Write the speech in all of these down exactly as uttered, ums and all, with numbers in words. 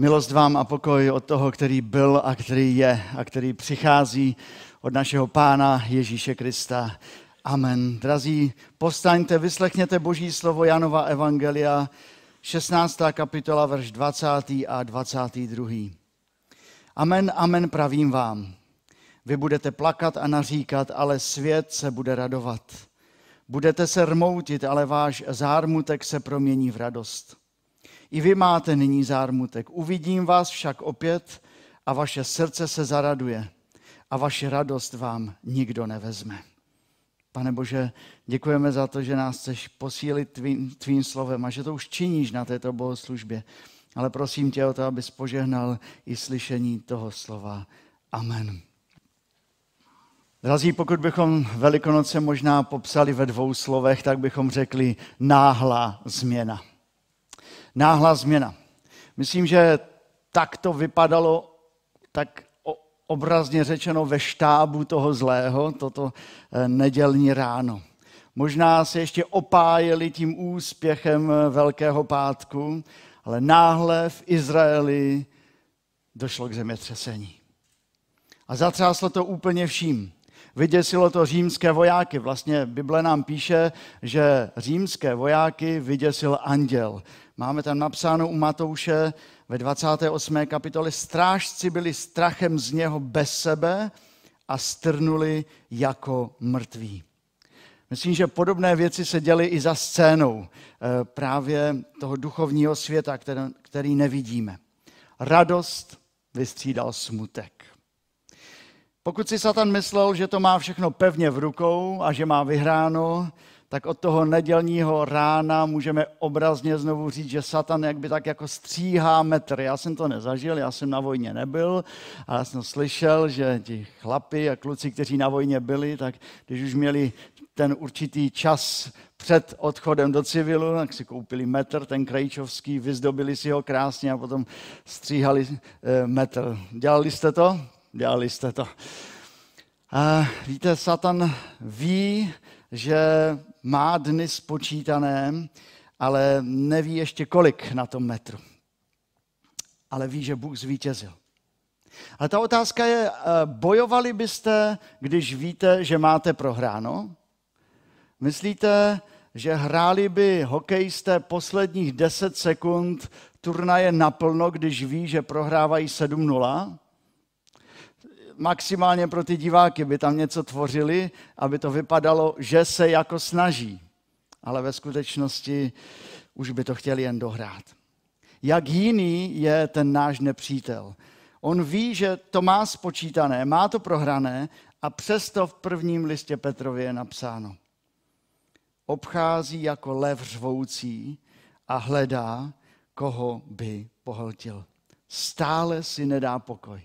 Milost vám a pokoj od toho, který byl a který je a který přichází, od našeho Pána Ježíše Krista. Amen. Drazí, povstaňte, vyslechněte Boží slovo Janova evangelia, šestnáctá kapitola, verš dvacátý a dvacátý druhý. Amen, amen, pravím vám. Vy budete plakat a naříkat, ale svět se bude radovat. Budete se rmoutit, ale váš zármutek se promění v radost. I vy máte nyní zármutek. Uvidím vás však opět a vaše srdce se zaraduje a vaši radost vám nikdo nevezme. Pane Bože, děkujeme za to, že nás chceš posílit tvým, tvým slovem a že to už činíš na této bohoslužbě. Ale prosím tě o to, abys požehnal i slyšení toho slova. Amen. Drazí, pokud bychom Velikonoce možná popsali ve dvou slovech, tak bychom řekli náhlá změna. Náhlá změna. Myslím, že tak to vypadalo, tak obrazně řečeno, ve štábu toho zlého, toto nedělní ráno. Možná se ještě opájeli tím úspěchem Velkého pátku, ale náhle v Izraeli došlo k zemětřesení. A zatřáslo to úplně vším. Vyděsilo to římské vojáky. Vlastně Bible nám píše, že římské vojáky vyděsil anděl. Máme tam napsáno u Matouše ve dvacáté osmé kapitole, strážci byli strachem z něho bez sebe a strnuli jako mrtví. Myslím, že podobné věci se děly i za scénou právě toho duchovního světa, který nevidíme. Radost vystřídal smutek. Pokud si Satan myslel, že to má všechno pevně v rukou a že má vyhráno, tak od toho nedělního rána můžeme obrazně znovu říct, že Satan jak by tak jako stříhá metr. Já jsem to nezažil, já jsem na vojně nebyl, ale já jsem slyšel, že ti chlapi a kluci, kteří na vojně byli, tak když už měli ten určitý čas před odchodem do civilu, tak si koupili metr, ten krejčovský, vyzdobili si ho krásně a potom stříhali metr. Dělali jste to? Dělali jste to. A víte, Satan ví, že má dny spočítané, ale neví ještě kolik na tom metru. Ale ví, že Bůh zvítězil. Ale ta otázka je, bojovali byste, když víte, že máte prohráno? Myslíte, že hráli by hokejisté posledních deset sekund turnaje naplno, když ví, že prohrávají sedm nula? Maximálně pro ty diváky by tam něco tvořili, aby to vypadalo, že se jako snaží. Ale ve skutečnosti už by to chtěli jen dohrát. Jak jiný je ten náš nepřítel. On ví, že to má spočítané, má to prohrané a přesto v prvním listě Petrově je napsáno. Obchází jako lev řvoucí a hledá, koho by pohltil. Stále si nedá pokoj.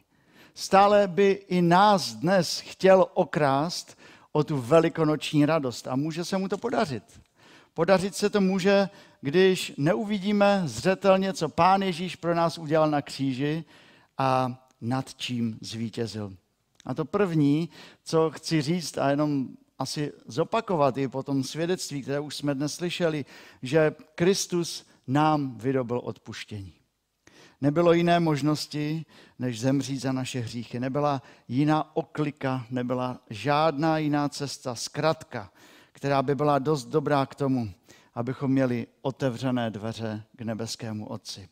Stále by i nás dnes chtěl okrást o tu velikonoční radost. A může se mu to podařit. Podařit se to může, když neuvidíme zřetelně, co Pán Ježíš pro nás udělal na kříži a nad čím zvítězil. A to první, co chci říct a jenom asi zopakovat i po tom svědectví, které už jsme dnes slyšeli, že Kristus nám vydobil odpuštění. Nebylo jiné možnosti, než zemřít za naše hříchy. Nebyla jiná oklika, nebyla žádná jiná cesta, zkratka, která by byla dost dobrá k tomu, abychom měli otevřené dveře k nebeskému Otci.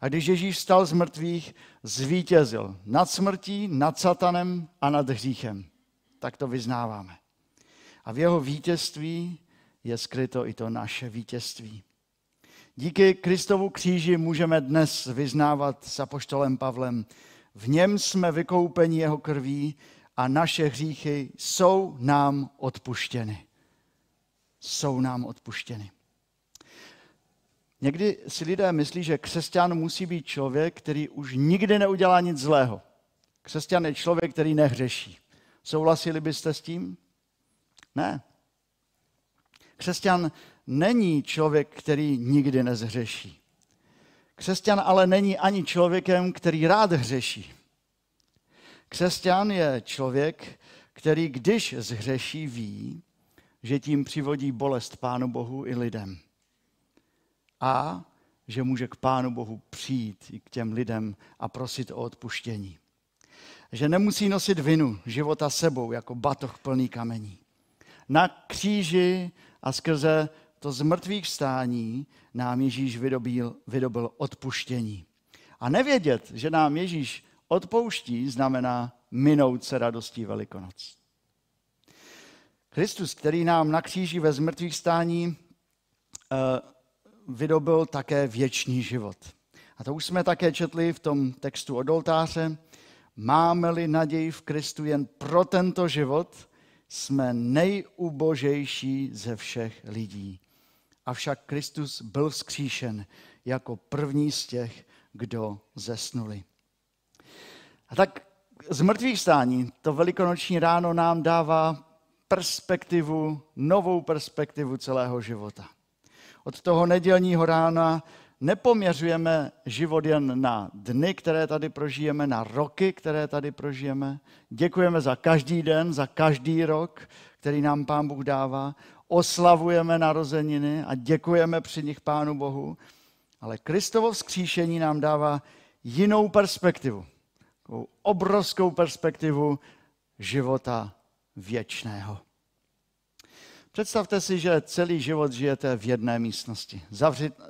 A když Ježíš vstal z mrtvých, zvítězil nad smrtí, nad satanem a nad hříchem. Tak to vyznáváme. A v jeho vítězství je skryto i to naše vítězství. Díky Kristovu kříži můžeme dnes vyznávat s apoštolem Pavlem. V něm jsme vykoupeni jeho krví a naše hříchy jsou nám odpuštěny. Jsou nám odpuštěny. Někdy si lidé myslí, že křesťan musí být člověk, který už nikdy neudělá nic zlého. Křesťan je člověk, který nehřeší. Souhlasili byste s tím? Ne. Křesťan není člověk, který nikdy nezhřeší. Křesťan ale není ani člověkem, který rád hřeší. Křesťan je člověk, který když zhřeší, ví, že tím přivodí bolest Pánu Bohu i lidem. A že může k Pánu Bohu přijít i k těm lidem a prosit o odpuštění. Že nemusí nosit vinu života sebou jako batoh plný kamení. Na kříži a skrze to zmrtvýchvstání nám Ježíš vydobil, vydobil odpuštění. A nevědět, že nám Ježíš odpouští, znamená minout se radostí Velikonoc. Kristus, který nám na kříži ve zmrtvýchvstání vydobil také věčný život. A to už jsme také četli v tom textu od oltáře. Máme-li naději v Kristu jen pro tento život, jsme nejubožejší ze všech lidí. Avšak Kristus byl vzkříšen jako první z těch, kdo zesnuli. A tak z mrtvých stání to velikonoční ráno nám dává perspektivu, novou perspektivu celého života. Od toho nedělního rána nepoměřujeme život jen na dny, které tady prožijeme, na roky, které tady prožijeme. Děkujeme za každý den, za každý rok, který nám Pán Bůh dává. Oslavujeme narozeniny a děkujeme při nich Pánu Bohu. Ale Kristovo vzkříšení nám dává jinou perspektivu. Takovou obrovskou perspektivu života věčného. Představte si, že celý život žijete v jedné místnosti,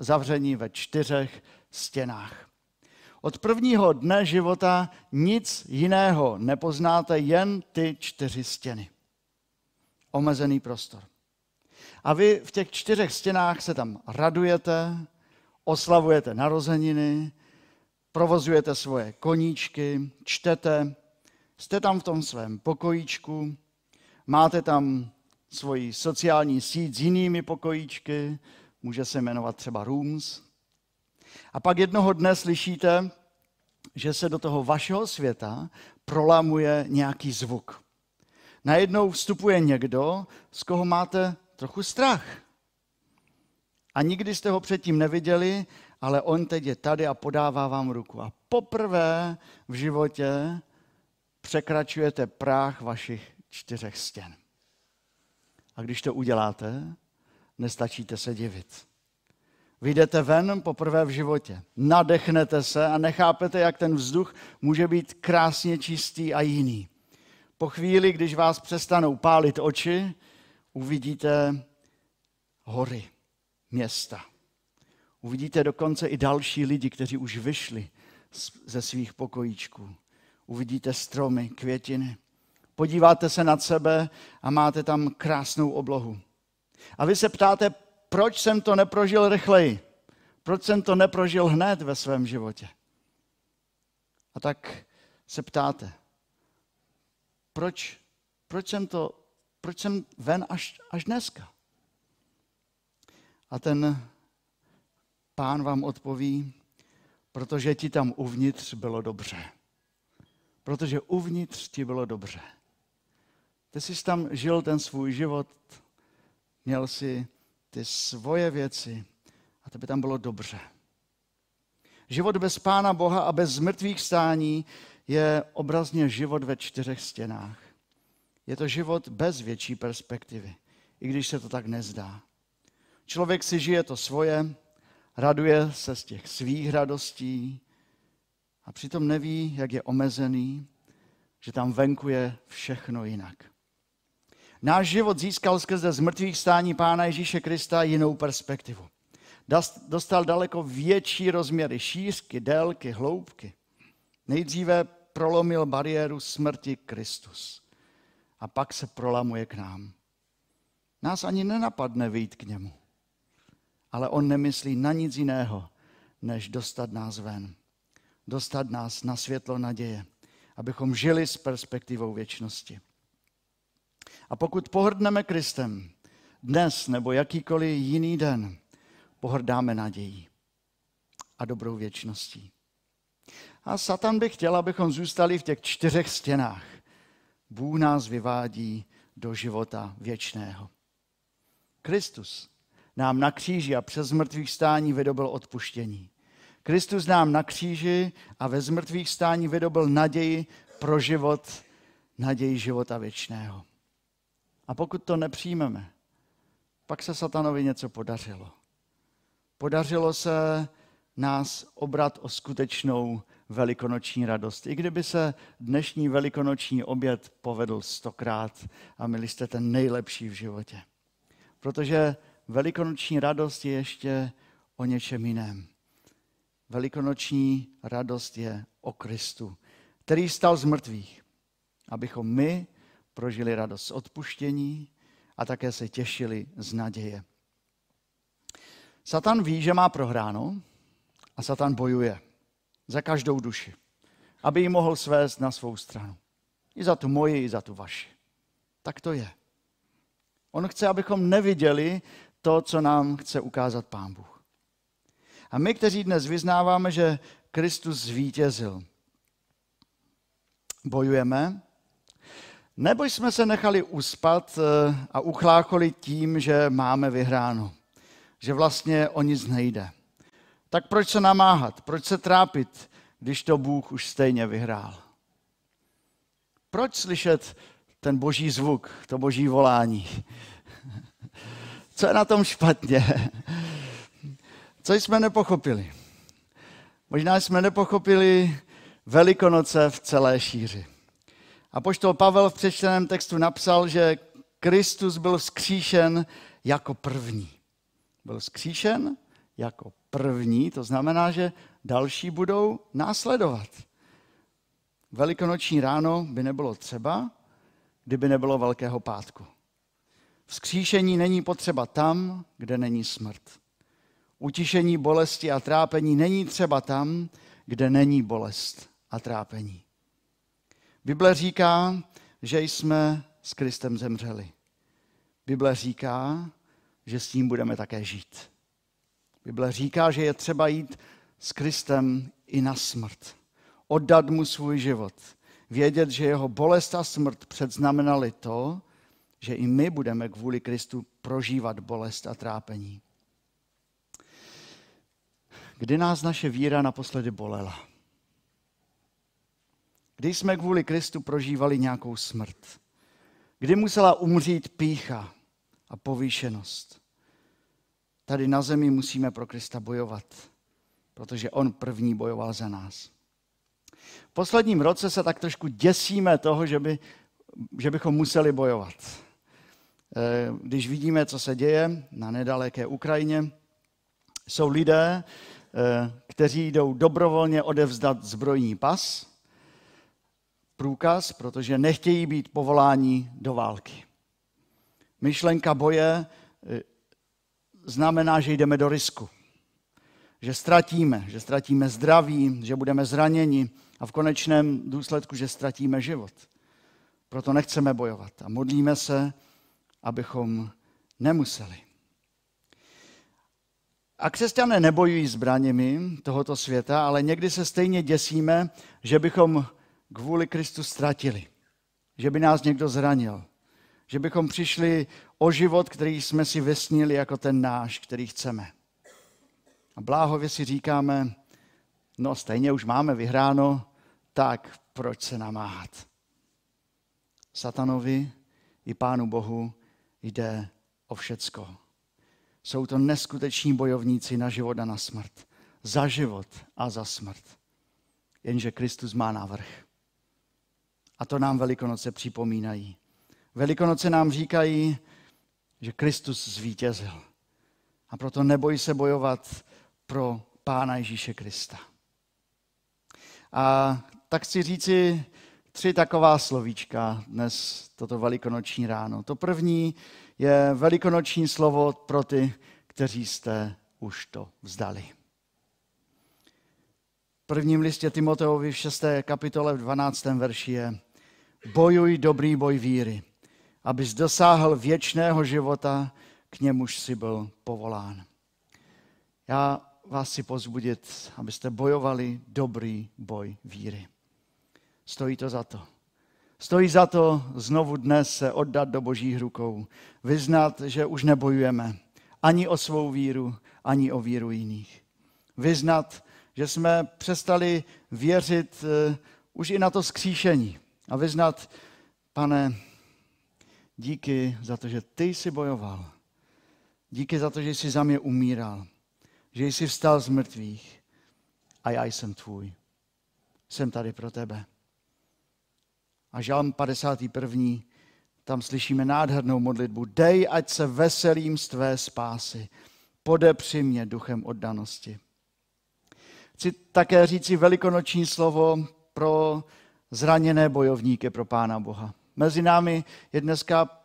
zavření ve čtyřech stěnách. Od prvního dne života nic jiného nepoznáte, jen ty čtyři stěny. Omezený prostor. A vy v těch čtyřech stěnách se tam radujete, oslavujete narozeniny, provozujete svoje koníčky, čtete, jste tam v tom svém pokojíčku, máte tam svoji sociální síť s jinými pokojíčky, může se jmenovat třeba Rooms. A pak jednoho dne slyšíte, že se do toho vašeho světa prolamuje nějaký zvuk. Najednou vstupuje někdo, z koho máte trochu strach. A nikdy jste ho předtím neviděli, ale on teď je tady a podává vám ruku. A poprvé v životě překračujete práh vašich čtyřech stěn. A když to uděláte, nestačíte se divit. Vyjdete ven poprvé v životě, nadechnete se a nechápete, jak ten vzduch může být krásně čistý a jiný. Po chvíli, když vás přestanou pálit oči, uvidíte hory, města. Uvidíte dokonce i další lidi, kteří už vyšli ze svých pokojíčků. Uvidíte stromy, květiny. Podíváte se nad sebe a máte tam krásnou oblohu. A vy se ptáte, proč jsem to neprožil rychleji? Proč jsem to neprožil hned ve svém životě? A tak se ptáte, proč, proč, jsem, to, proč jsem ven až, až dneska? A ten Pán vám odpoví, protože ti tam uvnitř bylo dobře. Protože uvnitř ti bylo dobře. Ty jsi tam žil ten svůj život, měl jsi ty svoje věci a tebe tam bylo dobře. Život bez Pána Boha a bez mrtvých stání je obrazně život ve čtyřech stěnách. Je to život bez větší perspektivy, i když se to tak nezdá. Člověk si žije to svoje, raduje se z těch svých radostí a přitom neví, jak je omezený, že tam venku je všechno jinak. Náš život získal skrze zmrtvýchvstání Pána Ježíše Krista jinou perspektivu. Dostal daleko větší rozměry, šířky, délky, hloubky. Nejdříve prolomil bariéru smrti Kristus. A pak se prolamuje k nám. Nás ani nenapadne vyjít k němu. Ale on nemyslí na nic jiného, než dostat nás ven. Dostat nás na světlo naděje, abychom žili s perspektivou věčnosti. A pokud pohrdneme Kristem dnes nebo jakýkoliv jiný den, pohrdáme nadějí a dobrou věčností. A Satan by chtěl, abychom zůstali v těch čtyřech stěnách. Bůh nás vyvádí do života věčného. Kristus nám na kříži a přes zmrtvýchvstání vydobil odpuštění. Kristus nám na kříži a ve zmrtvýchvstání vydobil naději pro život, naději života věčného. A pokud to nepřijmeme, pak se satanovi něco podařilo. Podařilo se nás obrat o skutečnou velikonoční radost. I kdyby se dnešní velikonoční oběd povedl stokrát a měli jste ten nejlepší v životě. Protože velikonoční radost je ještě o něčem jiném. Velikonoční radost je o Kristu, který vstal z mrtvých, abychom my prožili radost z odpuštění a také se těšili z naděje. Satan ví, že má prohráno a Satan bojuje za každou duši, aby ji mohl svést na svou stranu. I za tu moji, i za tu vaši. Tak to je. On chce, abychom neviděli to, co nám chce ukázat Pán Bůh. A my, kteří dnes vyznáváme, že Kristus zvítězil, bojujeme, nebo jsme se nechali uspat a uchlácholi tím, že máme vyhráno, že vlastně o nic nejde. Tak proč se namáhat, proč se trápit, když to Bůh už stejně vyhrál? Proč slyšet ten boží zvuk, to boží volání? Co je na tom špatně? Co jsme nepochopili? Možná jsme nepochopili Velikonoce v celé šíři. Apoštol Pavel v přečteném textu napsal, že Kristus byl vzkříšen jako první. Byl vzkříšen jako první, to znamená, že další budou následovat. Velikonoční ráno by nebylo třeba, kdyby nebylo Velkého pátku. Vzkříšení není potřeba tam, kde není smrt. Utišení bolesti a trápení není třeba tam, kde není bolest a trápení. Bible říká, že jsme s Kristem zemřeli. Bible říká, že s ním budeme také žít. Bible říká, že je třeba jít s Kristem i na smrt. Oddat mu svůj život. Vědět, že jeho bolest a smrt předznamenaly to, že i my budeme kvůli Kristu prožívat bolest a trápení. Kdy nás naše víra naposledy bolela? Kdy jsme kvůli Kristu prožívali nějakou smrt? Kdy musela umřít pýcha a povýšenost? Tady na zemi musíme pro Krista bojovat, protože on první bojoval za nás. V posledním roce se tak trošku děsíme toho, že, by, že bychom museli bojovat. Když vidíme, co se děje na nedaleké Ukrajině, jsou lidé, kteří jdou dobrovolně odevzdat zbrojní pas, průkaz, protože nechtějí být povoláni do války. Myšlenka boje znamená, že jdeme do risku, že ztratíme, že ztratíme zdraví, že budeme zraněni a v konečném důsledku, že ztratíme život. Proto nechceme bojovat a modlíme se, abychom nemuseli. A křesťané nebojují zbraněmi tohoto světa, ale někdy se stejně děsíme, že bychom kvůli Kristu ztratili, že by nás někdo zranil, že bychom přišli o život, který jsme si vysnili jako ten náš, který chceme. A bláhově si říkáme, no stejně už máme vyhráno, tak proč se namáhat? Satanovi i Pánu Bohu jde o všecko. Jsou to neskuteční bojovníci na život a na smrt. Za život a za smrt. Jenže Kristus má navrch. A to nám Velikonoce připomínají. Velikonoce nám říkají, že Kristus zvítězil. A proto neboj se bojovat pro Pána Ježíše Krista. A tak chci říci tři taková slovíčka dnes, toto velikonoční ráno. To první je velikonoční slovo pro ty, kteří jste už to vzdali. V prvním listě Timoteovi v šesté kapitole v dvanáctém verši je: bojuj dobrý boj víry, abys dosáhl věčného života, k němuž si byl povolán. Já vás chci povzbudit, abyste bojovali dobrý boj víry. Stojí to za to. Stojí za to znovu dnes se oddat do božích rukou, vyznat, že už nebojujeme ani o svou víru, ani o víru jiných. Vyznat, že jsme přestali věřit už i na to vzkříšení a vyznat, Pane, díky za to, že ty jsi bojoval. Díky za to, že jsi za mě umíral, že jsi vstal z mrtvých a já jsem tvůj. Jsem tady pro tebe. A žalm padesát jedna. Tam slyšíme nádhernou modlitbu. Dej, ať se veselím z tvé spásy. Podepři mě duchem oddanosti. Chci také říci velikonoční slovo pro zraněné bojovníky, pro Pána Boha. Mezi námi je dneska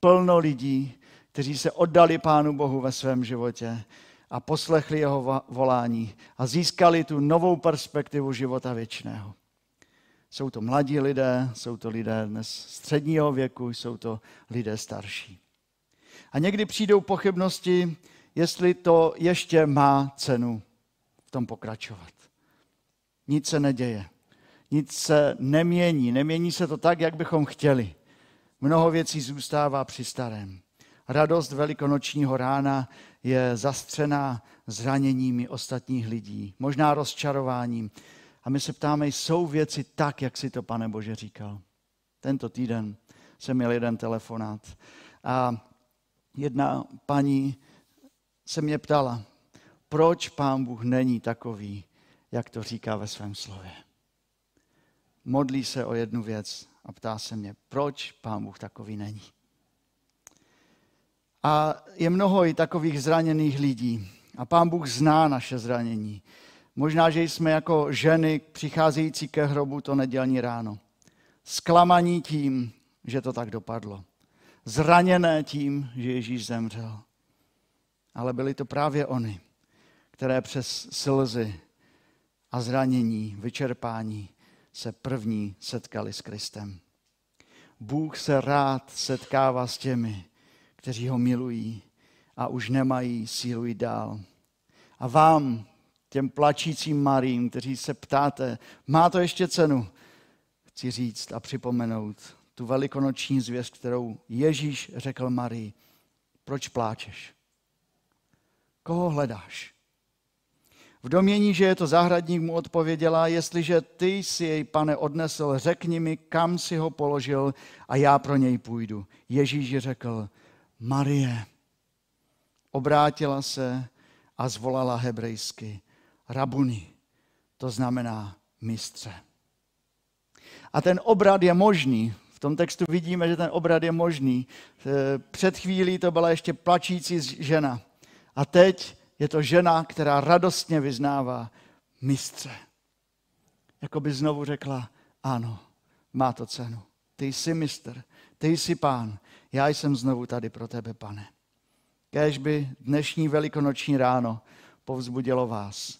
plno lidí, kteří se oddali Pánu Bohu ve svém životě a poslechli jeho volání a získali tu novou perspektivu života věčného. Jsou to mladí lidé, jsou to lidé dnes středního věku, jsou to lidé starší. A někdy přijdou pochybnosti, jestli to ještě má cenu v tom pokračovat. Nic se neděje, nic se nemění, nemění se to tak, jak bychom chtěli. Mnoho věcí zůstává při starém. Radost velikonočního rána je zastřená zraněními ostatních lidí, možná rozčarováním. A my se ptáme, jsou věci tak, jak si to, Pane Bože, říkal. Tento týden jsem měl jeden telefonát a jedna paní se mě ptala, proč Pán Bůh není takový, jak to říká ve svém slově. Modlí se o jednu věc a ptá se mě, proč Pán Bůh takový není. A je mnoho i takových zraněných lidí. A Pán Bůh zná naše zranění. Možná, že jsme jako ženy přicházející ke hrobu to nedělní ráno. Zklamaní tím, že to tak dopadlo. Zraněné tím, že Ježíš zemřel. Ale byly to právě ony, které přes slzy a zranění, vyčerpání se první setkali s Kristem. Bůh se rád setkává s těmi, kteří ho milují a už nemají sílu jít dál. A vám, těm plačícím Mariím, kteří se ptáte, má to ještě cenu, chci říct a připomenout tu velikonoční zvěst, kterou Ježíš řekl Marii. Proč pláčeš? Koho hledáš? V domění, že je to zahradník, mu odpověděla, jestliže ty si jej, Pane, odnesl, řekni mi, kam si ho položil a já pro něj půjdu. Ježíš řekl, Marie. Obrátila se a zvolala hebrejsky. Rabuni, to znamená mistře. A ten obrat je možný. V tom textu vidíme, že ten obrat je možný. Před chvílí to byla ještě plačící žena. A teď je to žena, která radostně vyznává mistře. Jakoby znovu řekla, ano, má to cenu. Ty jsi mistr, ty jsi Pán. Já jsem znovu tady pro tebe, Pane. Kéž by dnešní velikonoční ráno povzbudilo vás,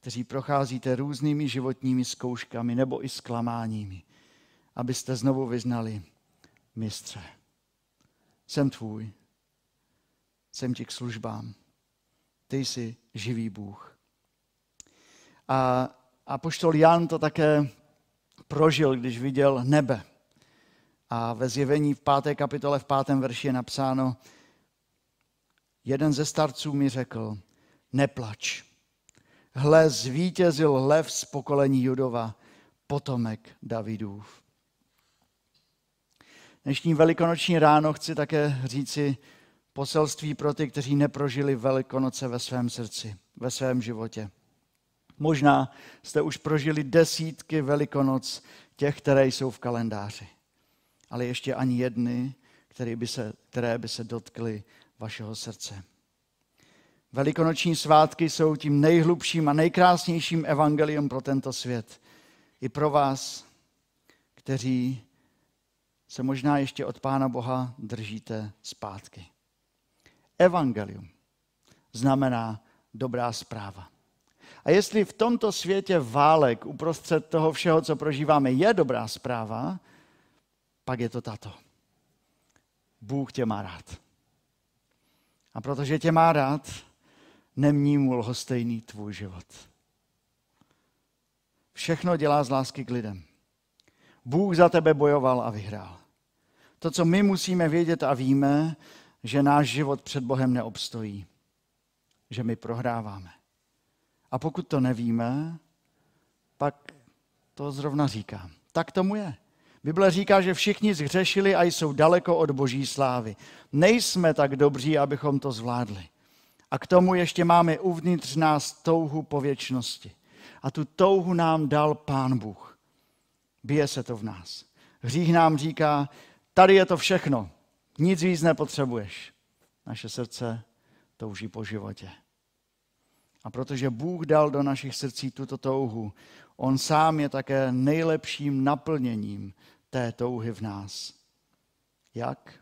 kteří procházíte různými životními zkouškami nebo i zklamáními, abyste znovu vyznali, mistře, jsem tvůj, jsem ti k službám, ty jsi živý Bůh. A apoštol Jan to také prožil, když viděl nebe. A ve zjevení v páté kapitole v pátém verši je napsáno, jeden ze starců mi řekl, neplač. Hle, zvítězil lev z pokolení Judova, potomek Davidův. Dnešní velikonoční ráno chci také říci poselství pro ty, kteří neprožili Velikonoce ve svém srdci, ve svém životě. Možná jste už prožili desítky Velikonoc, těch, které jsou v kalendáři, ale ještě ani jedny, které by se, které by se dotkly vašeho srdce. Velikonoční svátky jsou tím nejhlubším a nejkrásnějším evangelium pro tento svět. I pro vás, kteří se možná ještě od Pána Boha držíte zpátky. Evangelium znamená dobrá zpráva. A jestli v tomto světě válek uprostřed toho všeho, co prožíváme, je dobrá zpráva, pak je to tato. Bůh tě má rád. A protože tě má rád, nemní mu lhostejný tvůj život. Všechno dělá z lásky k lidem. Bůh za tebe bojoval a vyhrál. To, co my musíme vědět a víme, že náš život před Bohem neobstojí. Že my prohráváme. A pokud to nevíme, pak to zrovna říkám. Tak tomu je. Bible říká, že všichni zhřešili a jsou daleko od Boží slávy. Nejsme tak dobří, abychom to zvládli. A k tomu ještě máme uvnitř nás touhu po věčnosti. a tu touhu nám dal Pán Bůh. Bije se to v nás. Hřích nám říká, tady je to všechno, nic víc nepotřebuješ. Naše srdce touží po životě. A protože Bůh dal do našich srdcí tuto touhu, on sám je také nejlepším naplněním té touhy v nás. Jak?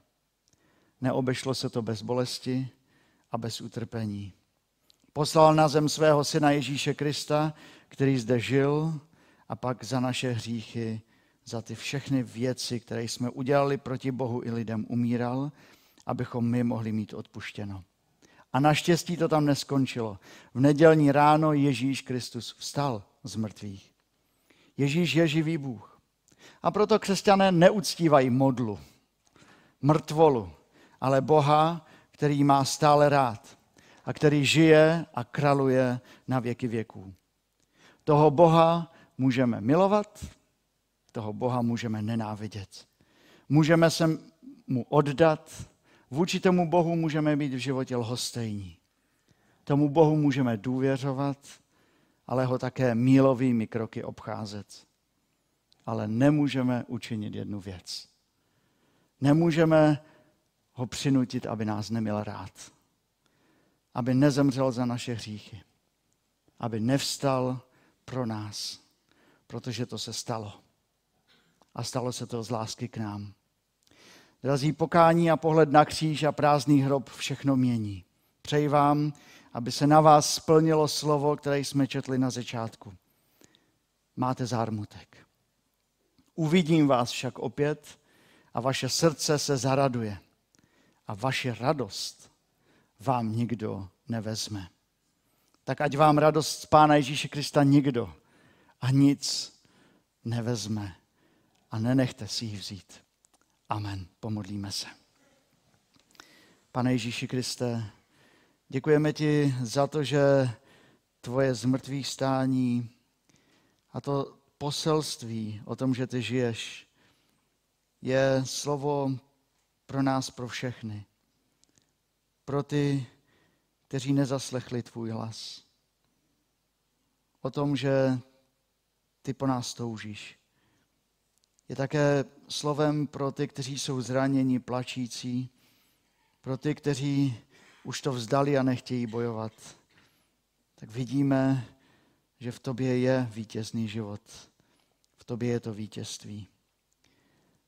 Neobešlo se to bez bolesti a bez utrpení. Poslal na zem svého syna Ježíše Krista, který zde žil a pak za naše hříchy, za ty všechny věci, které jsme udělali proti Bohu i lidem, umíral, abychom my mohli mít odpuštěno. A naštěstí to tam neskončilo. V nedělní ráno Ježíš Kristus vstal z mrtvých. Ježíš je živý Bůh. A proto křesťané neuctívají modlu, mrtvolu, ale Boha, který má stále rád a který žije a kraluje na věky věků. Toho Boha můžeme milovat, toho Boha můžeme nenávidět. Můžeme se mu oddat, vůči tomu Bohu můžeme být v životě lhostejní. Tomu Bohu můžeme důvěřovat, ale ho také mílovými kroky obcházet. Ale nemůžeme učinit jednu věc. Nemůžeme ho přinutit, aby nás neměl rád. Aby nezemřel za naše hříchy. Aby nevstal pro nás. Protože to se stalo. A stalo se to z lásky k nám. Drazí, pokání a pohled na kříž a prázdný hrob všechno mění. Přeji vám, aby se na vás splnilo slovo, které jsme četli na začátku. Máte zármutek. Uvidím vás však opět a vaše srdce se zaraduje. A vaše radost vám nikdo nevezme. Tak ať vám radost z Pána Ježíše Krista nikdo a nic nevezme. A nenechte si ji vzít. Amen. Pomodlíme se. Pane Ježíši Kriste, děkujeme ti za to, že tvoje zmrtvých stání a to poselství o tom, že ty žiješ, je slovo pro nás, pro všechny. Pro ty, kteří nezaslechli tvůj hlas. O tom, že ty po nás toužíš. Je také slovem pro ty, kteří jsou zraněni, plačící, pro ty, kteří už to vzdali a nechtějí bojovat. Tak vidíme, že v tobě je vítězný život. V tobě je to vítězství.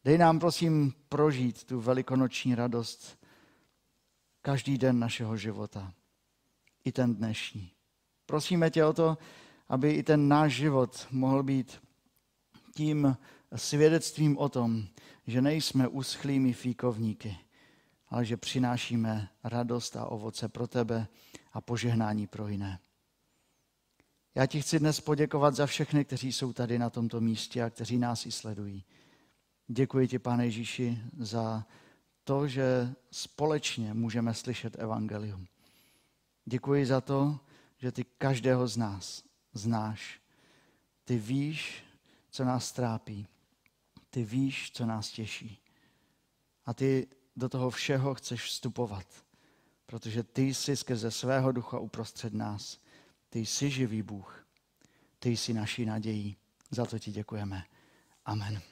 Dej nám, prosím, prožít tu velikonoční radost každý den našeho života. I ten dnešní. Prosíme tě o to, aby i ten náš život mohl být tím svědectvím o tom, že nejsme uschlými fíkovníky, ale že přinášíme radost a ovoce pro tebe a požehnání pro jiné. Já ti chci dnes poděkovat za všechny, kteří jsou tady na tomto místě a kteří nás i sledují. Děkuji ti, Pane Ježíši, za to, že společně můžeme slyšet evangelium. Děkuji za to, že ty každého z nás znáš. Ty víš, co nás trápí. Ty víš, co nás těší. A ty do toho všeho chceš vstupovat, protože ty jsi skrze svého ducha uprostřed nás. Ty jsi živý Bůh. Ty jsi naší nadějí. Za to ti děkujeme. Amen.